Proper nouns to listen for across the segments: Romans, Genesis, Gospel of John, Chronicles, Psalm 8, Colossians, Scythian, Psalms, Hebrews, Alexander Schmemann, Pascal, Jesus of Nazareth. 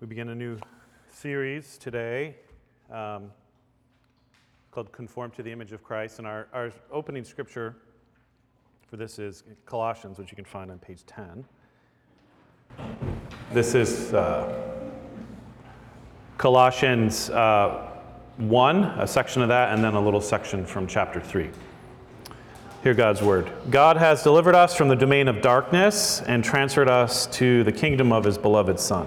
We begin a new series today called Conform to the Image of Christ, and our opening scripture for this is Colossians, which you can find on page 10. This is Colossians 1, a section of that, and then a little section from chapter 3. Hear God's word. God has delivered us from the domain of darkness and transferred us to the kingdom of his beloved Son,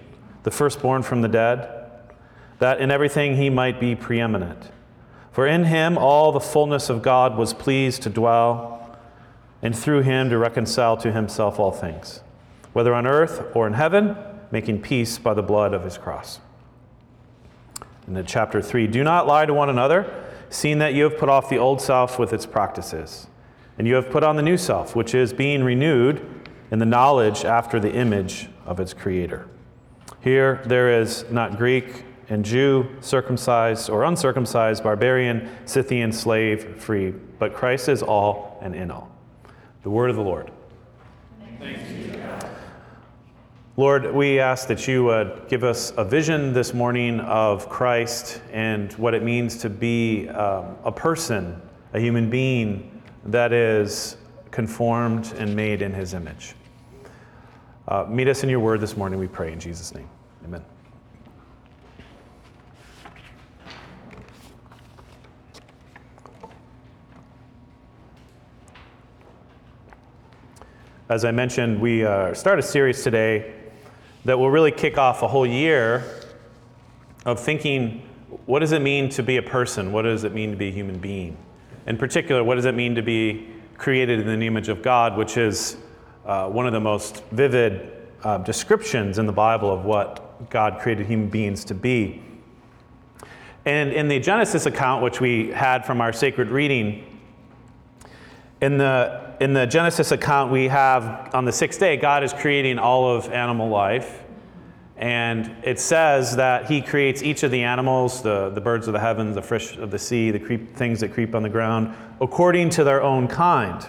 the firstborn from the dead, that in everything he might be preeminent. For in him all the fullness of God was pleased to dwell, and through him to reconcile to himself all things, whether on earth or in heaven, making peace by the blood of his cross. And in chapter 3, do not lie to one another, seeing that you have put off the old self with its practices, and you have put on the new self, which is being renewed in the knowledge after the image of its creator. Here there is not Greek and Jew, circumcised or uncircumcised, barbarian, Scythian, slave, free, but Christ is all and in all. The word of the Lord. Thanks be to God. Lord, we ask that you would give us a vision this morning of Christ and what it means to be a person, a human being that is conformed and made in his image. Meet us in your word this morning, we pray in Jesus' name. Amen. As I mentioned, we start a series today that will really kick off a whole year of thinking, what does it mean to be a person? What does it mean to be a human being? In particular, what does it mean to be created in the image of God, which is one of the most vivid descriptions in the Bible of what God created human beings to be. And in the Genesis account, which we had from our sacred reading, in the Genesis account we have on the sixth day, God is creating all of animal life. And it says that he creates each of the animals, the birds of the heavens, the fish of the sea, things that creep on the ground, according to their own kind.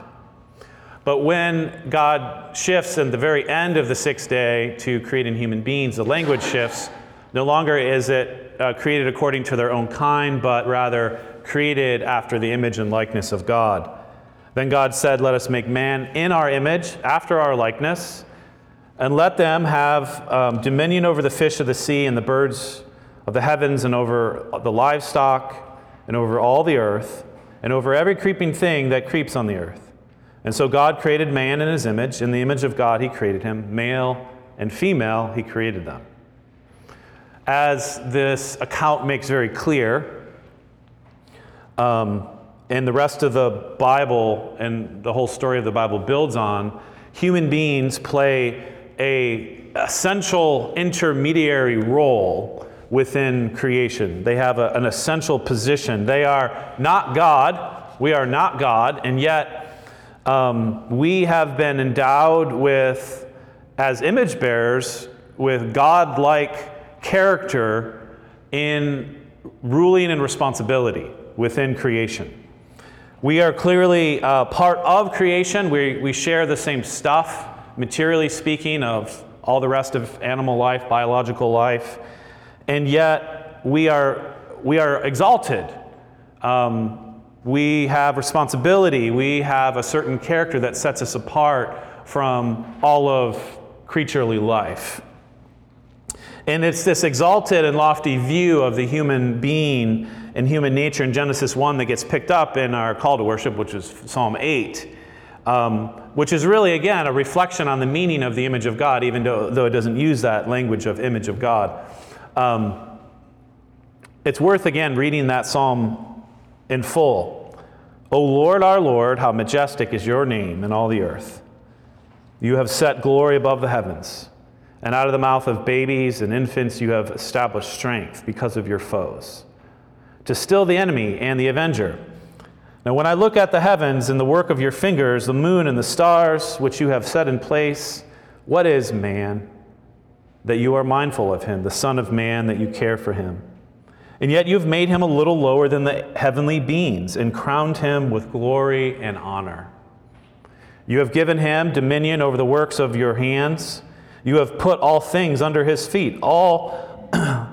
But when God shifts at the very end of the sixth day to creating human beings, the language shifts. No longer is it created according to their own kind, but rather created after the image and likeness of God. Then God said, let us make man in our image, after our likeness, and let them have dominion over the fish of the sea and the birds of the heavens and over the livestock and over all the earth and over every creeping thing that creeps on the earth. And so God created man in his image. In the image of God, he created him. Male and female, he created them. As this account makes very clear, and the rest of the Bible and the whole story of the Bible builds on, human beings play an essential intermediary role within creation. They have an essential position. They are not God. We are not God, and yet we have been endowed with, as image bearers, with God-like character in ruling and responsibility within creation. We are clearly part of creation. We share the same stuff, materially speaking, of all the rest of animal life, biological life, and yet we are exalted. We have responsibility. We have a certain character that sets us apart from all of creaturely life. And it's this exalted and lofty view of the human being and human nature in Genesis 1 that gets picked up in our call to worship, which is Psalm 8, which is really, again, a reflection on the meaning of the image of God, even though it doesn't use that language of image of God. It's worth, again, reading that psalm in full. O Lord, our Lord, how majestic is your name in all the earth. You have set glory above the heavens. And out of the mouth of babies and infants you have established strength because of your foes, to still the enemy and the avenger. Now when I look at the heavens and the work of your fingers, the moon and the stars which you have set in place, what is man that you are mindful of him, the son of man that you care for him? And yet you've made him a little lower than the heavenly beings and crowned him with glory and honor. You have given him dominion over the works of your hands. You have put all things under his feet, all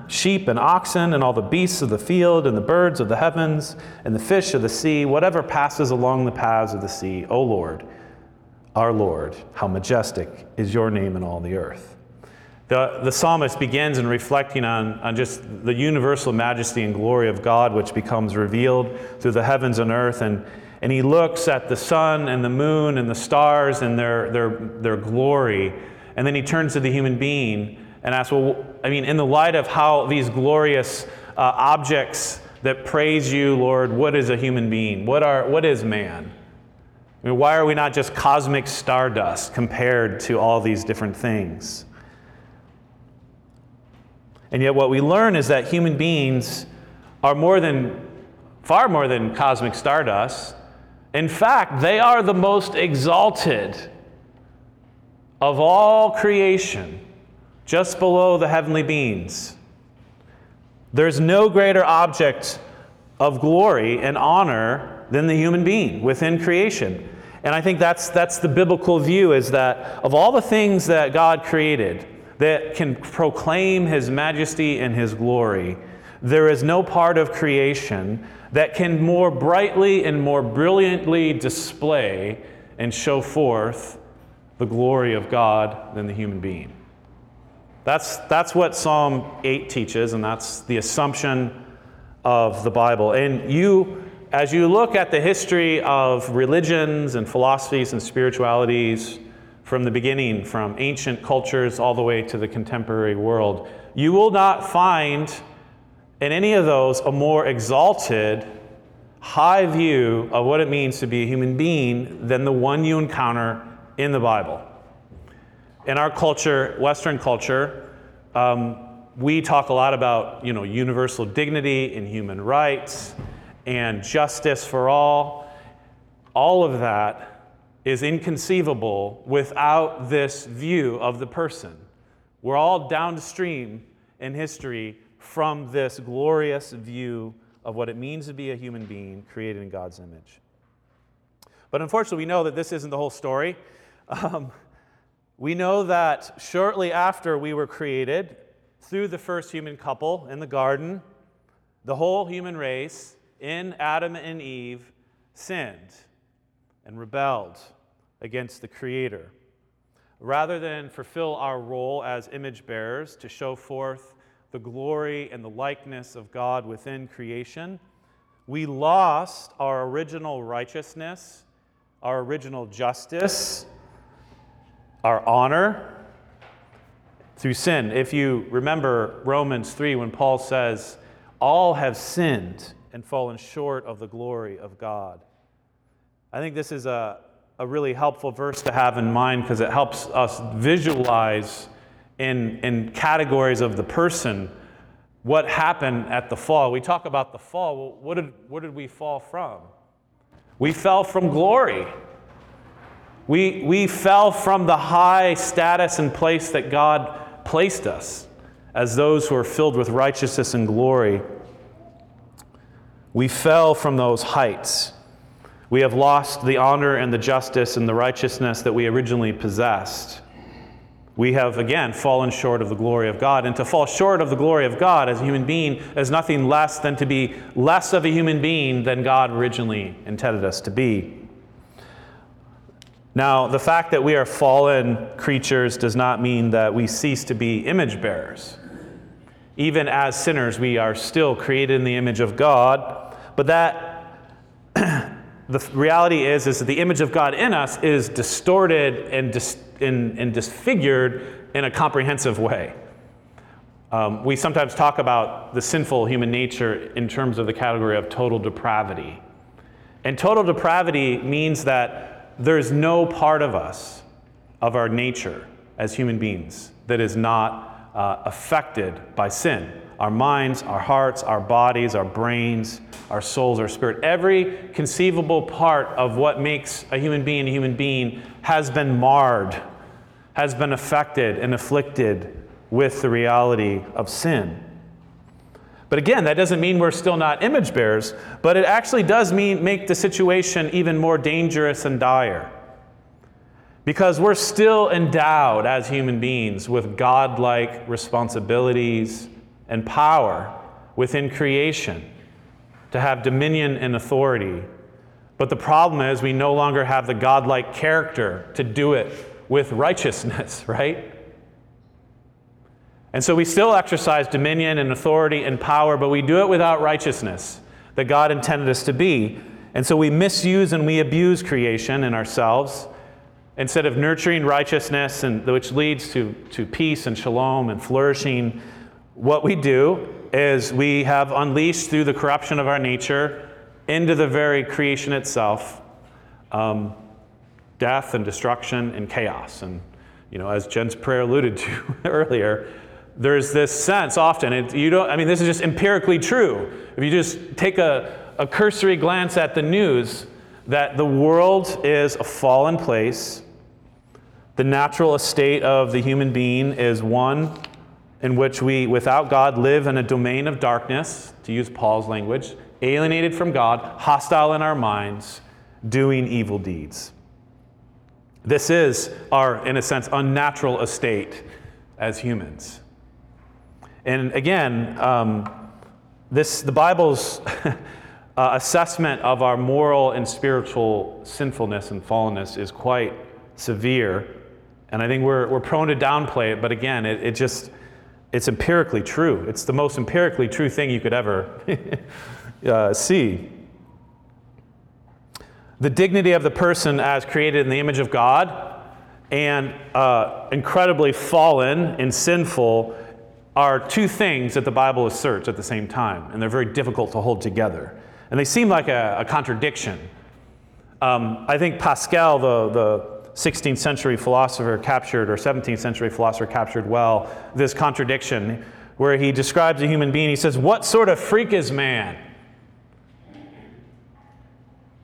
sheep and oxen and all the beasts of the field and the birds of the heavens and the fish of the sea, whatever passes along the paths of the sea. O Lord, our Lord, how majestic is your name in all the earth. The psalmist begins in reflecting on just the universal majesty and glory of God, which becomes revealed through the heavens and earth. And he looks at the sun and the moon and the stars and their glory. And then he turns to the human being and asks, well, in the light of how these glorious objects that praise you, Lord, what is a human being? What is man? Why are we not just cosmic stardust compared to all these different things? And yet what we learn is that human beings are far more than cosmic stardust. In fact, they are the most exalted of all creation, just below the heavenly beings. There's no greater object of glory and honor than the human being within creation. And I think that's the biblical view, is that of all the things that God created that can proclaim his majesty and his glory, there is no part of creation that can more brightly and more brilliantly display and show forth the glory of God than the human being. That's what Psalm 8 teaches, and that's the assumption of the Bible. And as you look at the history of religions and philosophies and spiritualities from the beginning, from ancient cultures all the way to the contemporary world, you will not find in any of those a more exalted, high view of what it means to be a human being than the one you encounter in the Bible. In our culture, Western culture, we talk a lot about, universal dignity and human rights and justice for all. All of that is inconceivable without this view of the person. We're all downstream in history from this glorious view of what it means to be a human being created in God's image. But unfortunately, we know that this isn't the whole story. We know that shortly after we were created, through the first human couple in the garden, the whole human race in Adam and Eve sinned and rebelled against the Creator. Rather than fulfill our role as image bearers to show forth the glory and the likeness of God within creation, we lost our original righteousness, our original justice, our honor through sin. If you remember Romans 3, when Paul says, all have sinned and fallen short of the glory of God. I think this is a really helpful verse to have in mind, because it helps us visualize in categories of the person what happened at the fall. We talk about the fall. Well, what did we fall from? We fell from glory. We fell from the high status and place that God placed us as those who are filled with righteousness and glory. We fell from those heights. We have lost the honor and the justice and the righteousness that we originally possessed. We have, again, fallen short of the glory of God. And to fall short of the glory of God as a human being is nothing less than to be less of a human being than God originally intended us to be. Now, the fact that we are fallen creatures does not mean that we cease to be image bearers. Even as sinners, we are still created in the image of God. But the reality is that the image of God in us is distorted and disfigured in a comprehensive way. We sometimes talk about the sinful human nature in terms of the category of total depravity. And total depravity means that there's no part of us, of our nature, as human beings that is not affected by sin. Our minds, our hearts, our bodies, our brains, our souls, our spirit. Every conceivable part of what makes a human being has been marred, has been affected and afflicted with the reality of sin. But again, that doesn't mean we're still not image bearers, but it actually does mean make the situation even more dangerous and dire. Because we're still endowed as human beings with godlike responsibilities and power within creation to have dominion and authority. But the problem is we no longer have the godlike character to do it with righteousness, right? And so we still exercise dominion and authority and power, but we do it without righteousness that God intended us to be. And so we misuse and we abuse creation and ourselves instead of nurturing righteousness, and which leads to peace and shalom and flourishing. What we do is we have unleashed through the corruption of our nature into the very creation itself, death and destruction and chaos. And, you know, as Jen's prayer alluded to earlier, there's this sense often, this is just empirically true. If you just take a cursory glance at the news, that the world is a fallen place. The natural estate of the human being is one in which we, without God, live in a domain of darkness, to use Paul's language, alienated from God, hostile in our minds, doing evil deeds. This is our, in a sense, unnatural estate as humans. And again, the Bible's assessment of our moral and spiritual sinfulness and fallenness is quite severe. And I think we're prone to downplay it, but again, it's empirically true. It's the most empirically true thing you could ever see. The dignity of the person as created in the image of God and incredibly fallen and sinful are two things that the Bible asserts at the same time, and they're very difficult to hold together. And they seem like a contradiction. I think Pascal, the 16th century philosopher, captured, or 17th century philosopher, captured well this contradiction, where he describes a human being. He says, what sort of freak is man?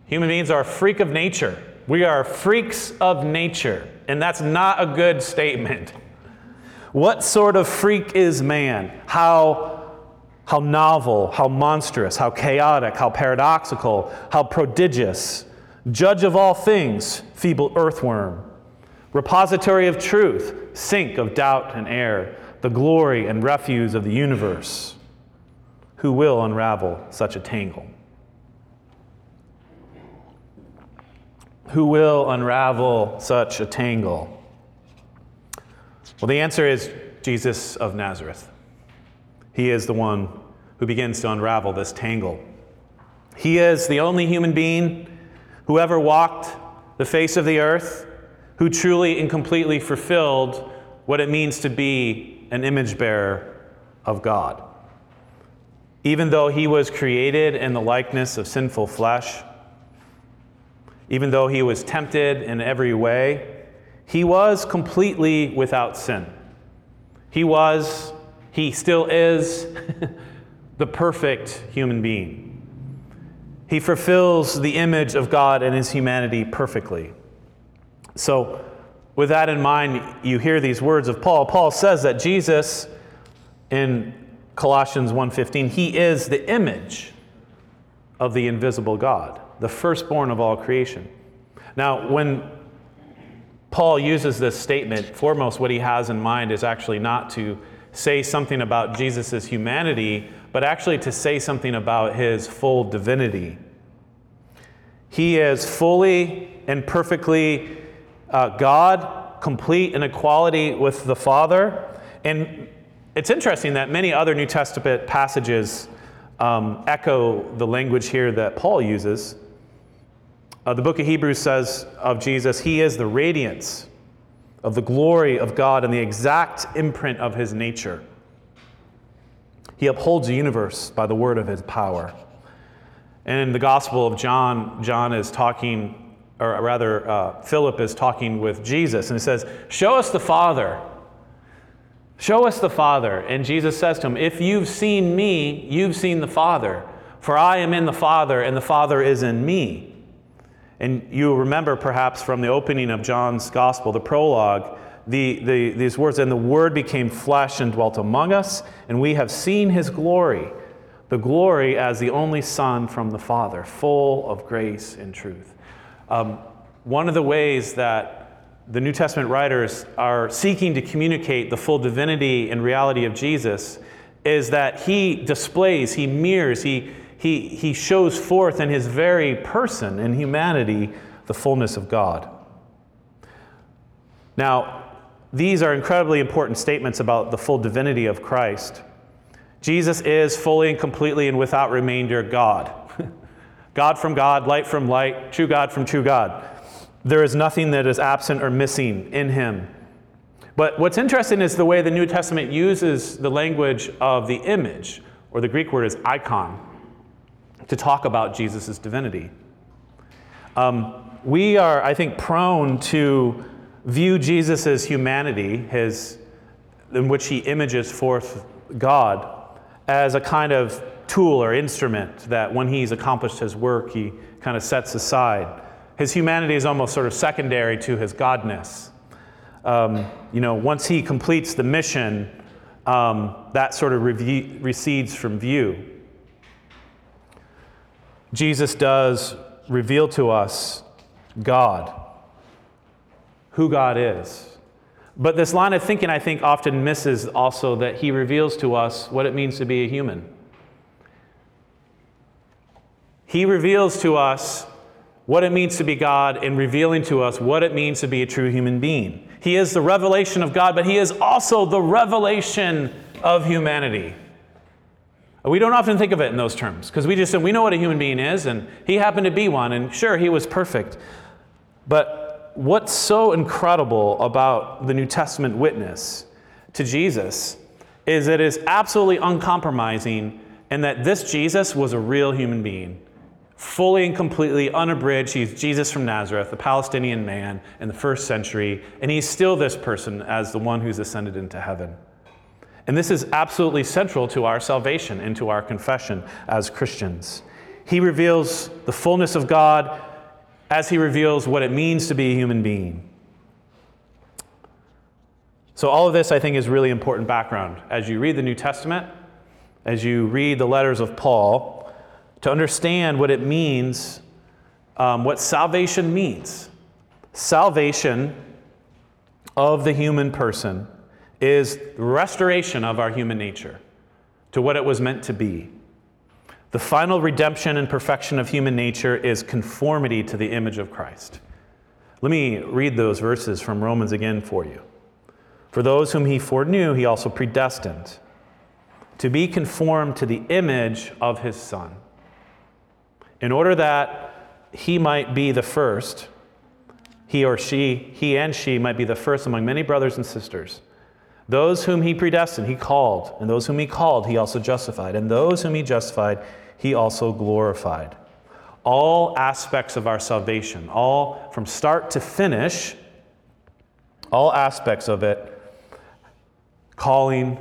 Human beings are a freak of nature. We are freaks of nature. And that's not a good statement. What sort of freak is man? How novel, how monstrous, how chaotic, how paradoxical, how prodigious. Judge of all things, feeble earthworm. Repository of truth, sink of doubt and error. The glory and refuse of the universe. Who will unravel such a tangle? Who will unravel such a tangle? Well, the answer is Jesus of Nazareth. He is the one who begins to unravel this tangle. He is the only human being who ever walked the face of the earth, who truly and completely fulfilled what it means to be an image bearer of God. Even though he was created in the likeness of sinful flesh, even though he was tempted in every way, he was completely without sin. He still is the perfect human being. He fulfills the image of God and his humanity perfectly. So with that in mind, you hear these words of Paul. Paul says that Jesus, in Colossians 1:15, he is the image of the invisible God, the firstborn of all creation. Now, when Paul uses this statement, foremost what he has in mind is actually not to say something about Jesus' humanity, but actually to say something about his full divinity. He is fully and perfectly God, complete in equality with the Father. And it's interesting that many other New Testament passages echo the language here that Paul uses. The book of Hebrews says of Jesus, he is the radiance of the glory of God and the exact imprint of his nature. He upholds the universe by the word of his power. And in the Gospel of John is talking or rather Philip is talking with Jesus, and he says, show us the Father. Show us the Father. And Jesus says to him, if you've seen me, you've seen the Father. For I am in the Father, and the Father is in me. And you remember perhaps from the opening of John's Gospel, the prologue, these words, and the Word became flesh and dwelt among us, and we have seen his glory, the glory as the only Son from the Father, full of grace and truth. One of the ways that the New Testament writers are seeking to communicate the full divinity and reality of Jesus is that he displays, he mirrors, he shows forth in his very person and humanity the fullness of God. Now, these are incredibly important statements about the full divinity of Christ. Jesus is fully and completely and without remainder God. God from God, light from light, true God from true God. There is nothing that is absent or missing in him. But what's interesting is the way the New Testament uses the language of the image, or the Greek word is icon, to talk about Jesus' divinity. We are, I think, prone to view Jesus' humanity, in which he images forth God, as a kind of tool or instrument that when he's accomplished his work, he kind of sets aside. His humanity is almost sort of secondary to his godness. Once he completes the mission, that sort of recedes from view. Jesus does reveal to us God, who God is. But this line of thinking, I think, often misses also that he reveals to us what it means to be a human. He reveals to us what it means to be God and revealing to us what it means to be a true human being. He is the revelation of God, but he is also the revelation of humanity. We don't often think of it in those terms because we know what a human being is, and he happened to be one, and sure, he was perfect. But what's so incredible about the New Testament witness to Jesus is it is absolutely uncompromising, and that this Jesus was a real human being. Fully and completely unabridged, he's Jesus from Nazareth, the Palestinian man in the first century, and he's still this person as the one who's ascended into heaven. And this is absolutely central to our salvation and to our confession as Christians. He reveals the fullness of God as he reveals what it means to be a human being. So all of this, I think, is really important background. As you read the New Testament, as you read the letters of Paul, to understand what it means, what salvation means. Salvation of the human person is restoration of our human nature to what it was meant to be. The final redemption and perfection of human nature is conformity to the image of Christ. Let me read those verses from Romans again for you. For those whom he foreknew, he also predestined to be conformed to the image of his Son, in order that he might be the first, he and she might be the first among many brothers and sisters. Those whom he predestined, he called, and those whom he called, he also justified, and those whom he justified, he also glorified. All aspects of our salvation, all from start to finish, all aspects of it, calling,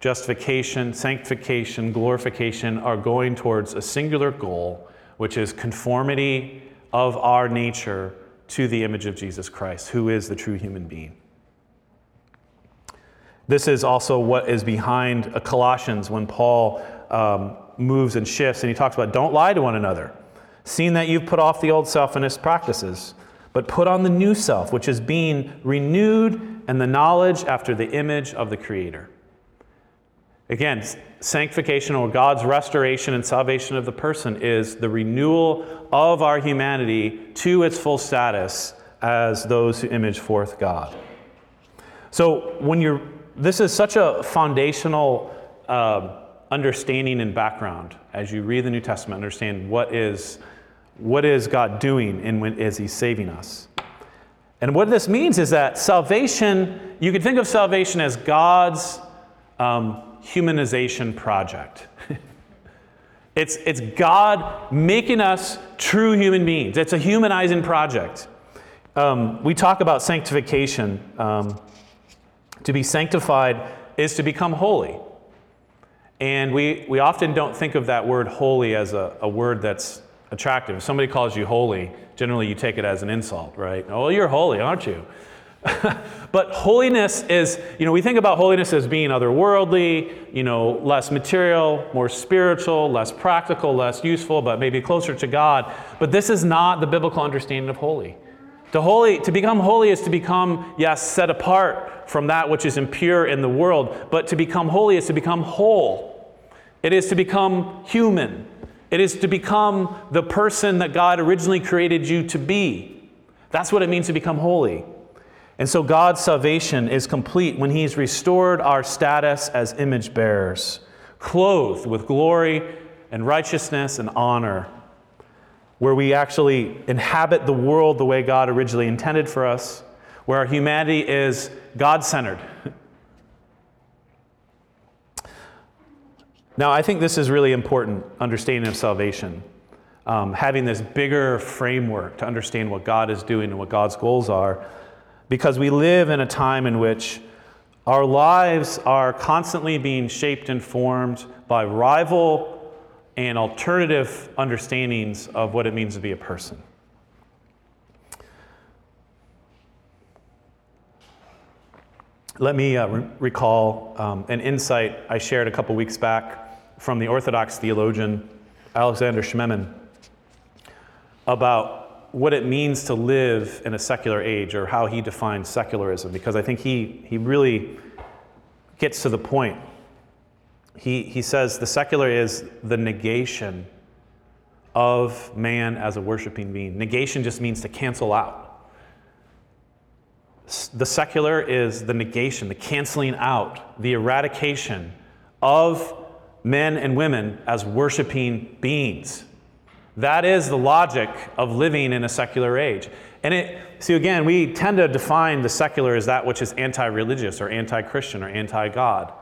justification, sanctification, glorification, are going towards a singular goal, which is conformity of our nature to the image of Jesus Christ, who is the true human being. This is also what is behind Colossians when Paul moves and shifts, and he talks about don't lie to one another, seeing that you've put off the old self and its practices, but put on the new self, which is being renewed in the knowledge after the image of the Creator. Again, sanctification, or God's restoration and salvation of the person, is the renewal of our humanity to its full status as those who image forth God. So this is such a foundational understanding and background as you read the New Testament. Understand what is God doing and when is he saving us. And what this means is that salvation, you could think of salvation as God's humanization project. It's God making us true human beings. It's a humanizing project. We talk about sanctification. To be sanctified is to become holy. And we often don't think of that word holy as a word that's attractive. If somebody calls you holy, generally you take it as an insult, right? Oh, you're holy, aren't you? But holiness is, we think about holiness as being otherworldly, less material, more spiritual, less practical, less useful, but maybe closer to God. But this is not the biblical understanding of holy. To become holy is to become, yes, set apart from that which is impure in the world, but to become holy is to become whole. It is to become human. It is to become the person that God originally created you to be. That's what it means to become holy. And so God's salvation is complete when he's restored our status as image bearers, clothed with glory and righteousness and honor, where we actually inhabit the world the way God originally intended for us, where our humanity is God-centered. Now, I think this is really important, understanding of salvation, having this bigger framework to understand what God is doing and what God's goals are. Because we live in a time in which our lives are constantly being shaped and formed by rival and alternative understandings of what it means to be a person. Let me recall an insight I shared a couple weeks back from the Orthodox theologian Alexander Schmemann about what it means to live in a secular age, or how he defines secularism, because I think he really gets to the point. He says the secular is the negation of man as a worshiping being. Negation just means to cancel out. The secular is the negation, the canceling out, the eradication of men and women as worshiping beings. That is the logic of living in a secular age. And again, we tend to define the secular as that which is anti-religious or anti-Christian or anti-God.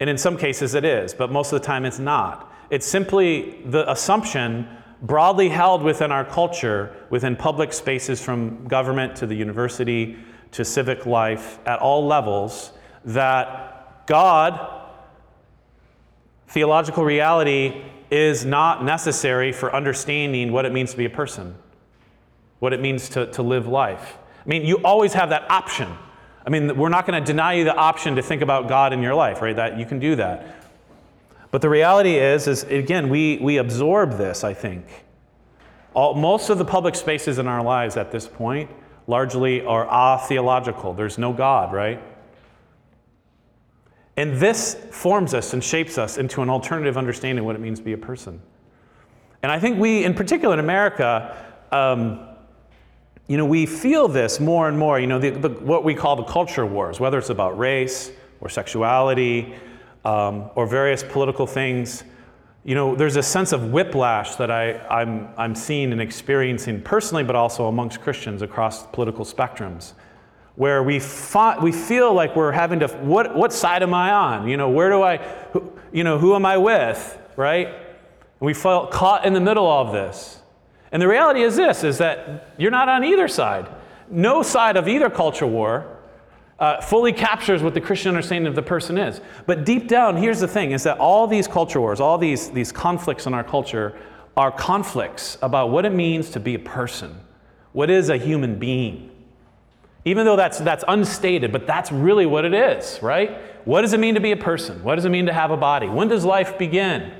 And in some cases it is, but most of the time it's not. It's simply the assumption broadly held within our culture, within public spaces from government to the university to civic life at all levels, that God, theological reality, is not necessary for understanding what it means to be a person, what it means to live life. You always have that option. We're not going to deny you the option to think about God in your life, right? That you can do that. But the reality is again, we absorb this, I think. Most of the public spaces in our lives at this point largely are theological. There's no God, right? And this forms us and shapes us into an alternative understanding of what it means to be a person. And I think we, in particular in America, we feel this more and more, what we call the culture wars, whether it's about race or sexuality or various political things. There's a sense of whiplash that I'm seeing and experiencing personally, but also amongst Christians across political spectrums, where we feel like we're having to, what side am I on? Who am I with, right? And we felt caught in the middle of this. And the reality is this, is that you're not on either side. No side of either culture war fully captures what the Christian understanding of the person is. But deep down, here's the thing, is that all these culture wars, all these conflicts in our culture are conflicts about what it means to be a person. What is a human being? Even though that's unstated, but that's really what it is, right? What does it mean to be a person? What does it mean to have a body? When does life begin?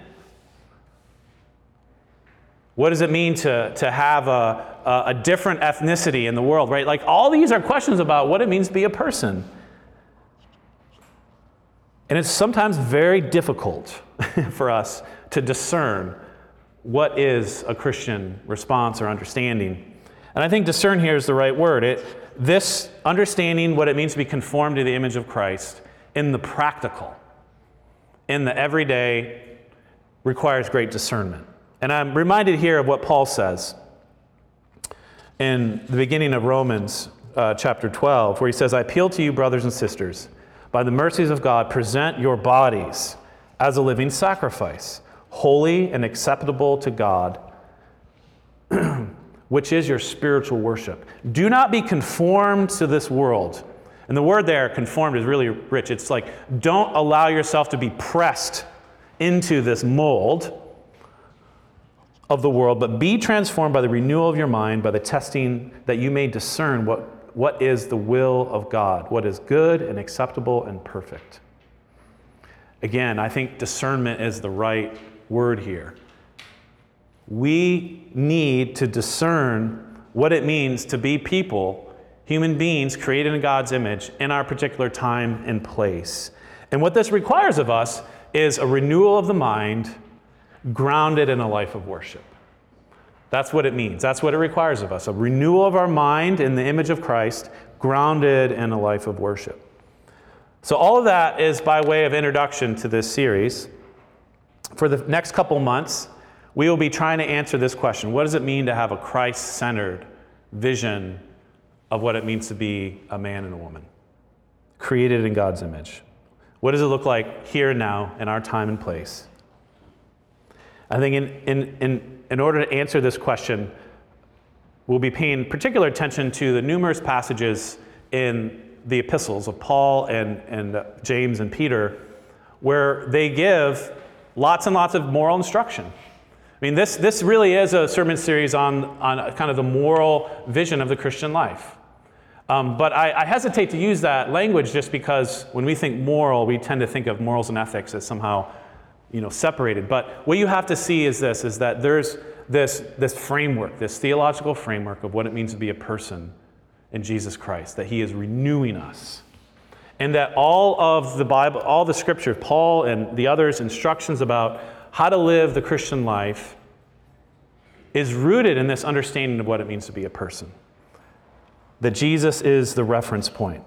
What does it mean to have a different ethnicity in the world, right? Like all these are questions about what it means to be a person. And it's sometimes very difficult for us to discern what is a Christian response or understanding. And I think discern here is the right word. This understanding what it means to be conformed to the image of Christ in the practical, in the everyday, requires great discernment. And I'm reminded here of what Paul says in the beginning of Romans chapter 12, where he says, "I appeal to you, brothers and sisters, by the mercies of God, present your bodies as a living sacrifice, holy and acceptable to God, which is your spiritual worship. Do not be conformed to this world. And the word there, conformed, is really rich. It's like, don't allow yourself to be pressed into this mold of the world, but be transformed by the renewal of your mind, by the testing that you may discern what is the will of God, what is good and acceptable and perfect. Again, I think discernment is the right word here. We need to discern what it means to be people, human beings created in God's image in our particular time and place. And what this requires of us is a renewal of the mind grounded in a life of worship. That's what it means. That's what it requires of us, a renewal of our mind in the image of Christ, grounded in a life of worship. So all of that is by way of introduction to this series. For the next couple months, we will be trying to answer this question. What does it mean to have a Christ-centered vision of what it means to be a man and a woman created in God's image? What does it look like here and now in our time and place? I think in order to answer this question, we'll be paying particular attention to the numerous passages in the epistles of Paul and James and Peter, where they give lots and lots of moral instruction. I mean, this really is a sermon series on kind of the moral vision of the Christian life. But I hesitate to use that language just because when we think moral, we tend to think of morals and ethics as somehow, separated. But what you have to see is this, is that there's this framework, this theological framework of what it means to be a person in Jesus Christ, that he is renewing us. And that all of the Bible, all the scripture, Paul and the others' instructions about how to live the Christian life is rooted in this understanding of what it means to be a person. That Jesus is the reference point.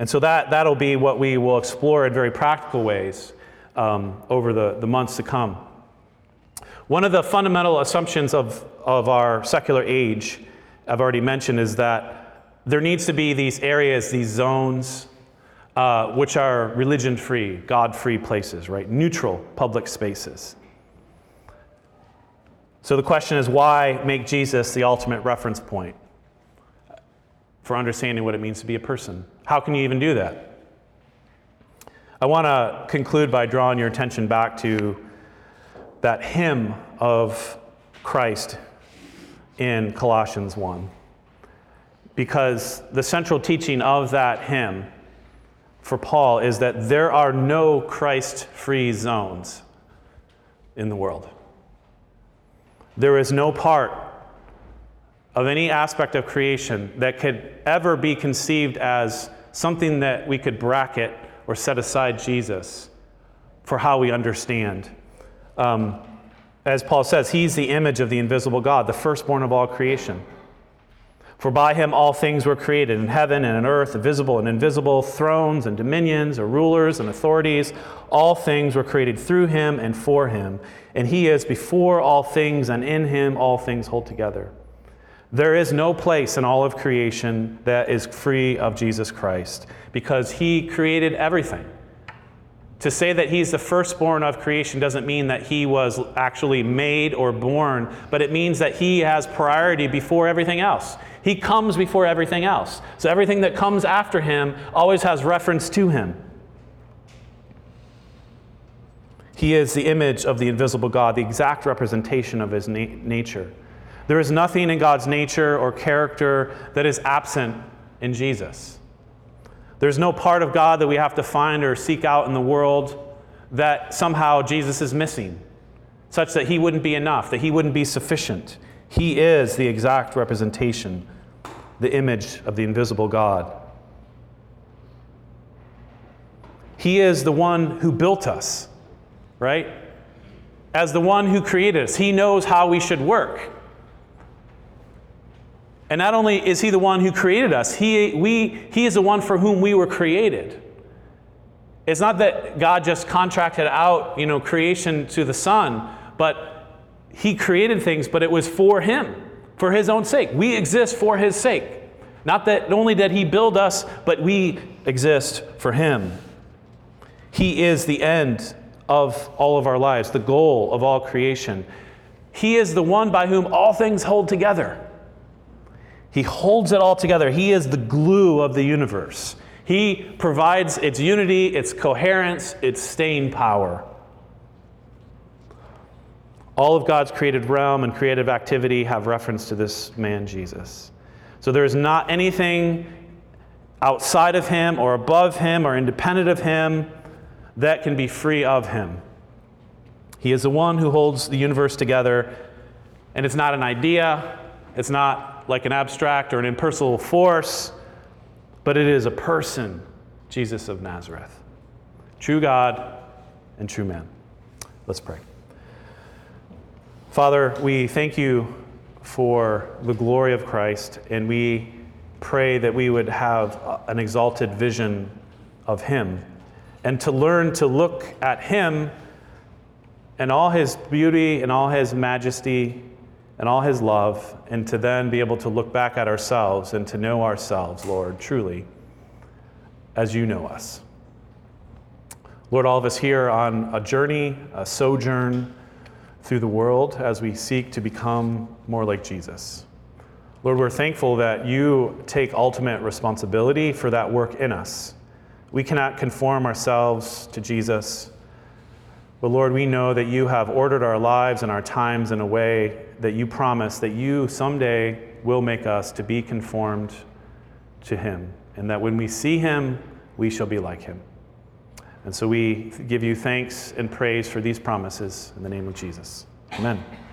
And so that'll be what we will explore in very practical ways over the months to come. One of the fundamental assumptions of our secular age, I've already mentioned, is that there needs to be these areas, these zones, which are religion-free, God-free places, right? Neutral public spaces. So the question is, why make Jesus the ultimate reference point for understanding what it means to be a person? How can you even do that? I want to conclude by drawing your attention back to that hymn of Christ in Colossians 1. Because the central teaching of that hymn for Paul is that there are no Christ-free zones in the world. There is no part of any aspect of creation that could ever be conceived as something that we could bracket or set aside Jesus for how we understand. As Paul says, he's the image of the invisible God, the firstborn of all creation. For by him all things were created, in heaven and in earth, visible and invisible, thrones and dominions, or rulers and authorities. All things were created through him and for him. And he is before all things, and in him all things hold together. There is no place in all of creation that is free of Jesus Christ, because he created everything. To say that he's the firstborn of creation doesn't mean that he was actually made or born, but it means that he has priority before everything else. He comes before everything else. So everything that comes after him always has reference to him. He is the image of the invisible God, the exact representation of his nature. There is nothing in God's nature or character that is absent in Jesus. There's no part of God that we have to find or seek out in the world that somehow Jesus is missing, such that he wouldn't be enough, that he wouldn't be sufficient. He is the exact representation, the image of the invisible God. He is the one who built us, right? As the one who created us, he knows how we should work. And not only is he the one who created us, he is the one for whom we were created. It's not that God just contracted out, creation to the Son, but he created things, but it was for him, for his own sake. We exist for his sake. Not that only did he build us, but we exist for him. He is the end of all of our lives, the goal of all creation. He is the one by whom all things hold together. He holds it all together. He is the glue of the universe. He provides its unity, its coherence, its staying power. All of God's created realm and creative activity have reference to this man, Jesus. So there is not anything outside of him or above him or independent of him that can be free of him. He is the one who holds the universe together, and it's not an idea. It's not like an abstract or an impersonal force, but it is a person, Jesus of Nazareth, true God and true man. Let's pray. Father, we thank you for the glory of Christ, and we pray that we would have an exalted vision of him and to learn to look at him and all his beauty and all his majesty and all his love, and to then be able to look back at ourselves and to know ourselves, Lord, truly, as you know us. Lord, all of us here on a journey, a sojourn through the world as we seek to become more like Jesus. Lord, we're thankful that you take ultimate responsibility for that work in us. We cannot conform ourselves to Jesus, but Lord, we know that you have ordered our lives and our times in a way that you promise that you someday will make us to be conformed to him, and that when we see him, we shall be like him. And so we give you thanks and praise for these promises in the name of Jesus. Amen.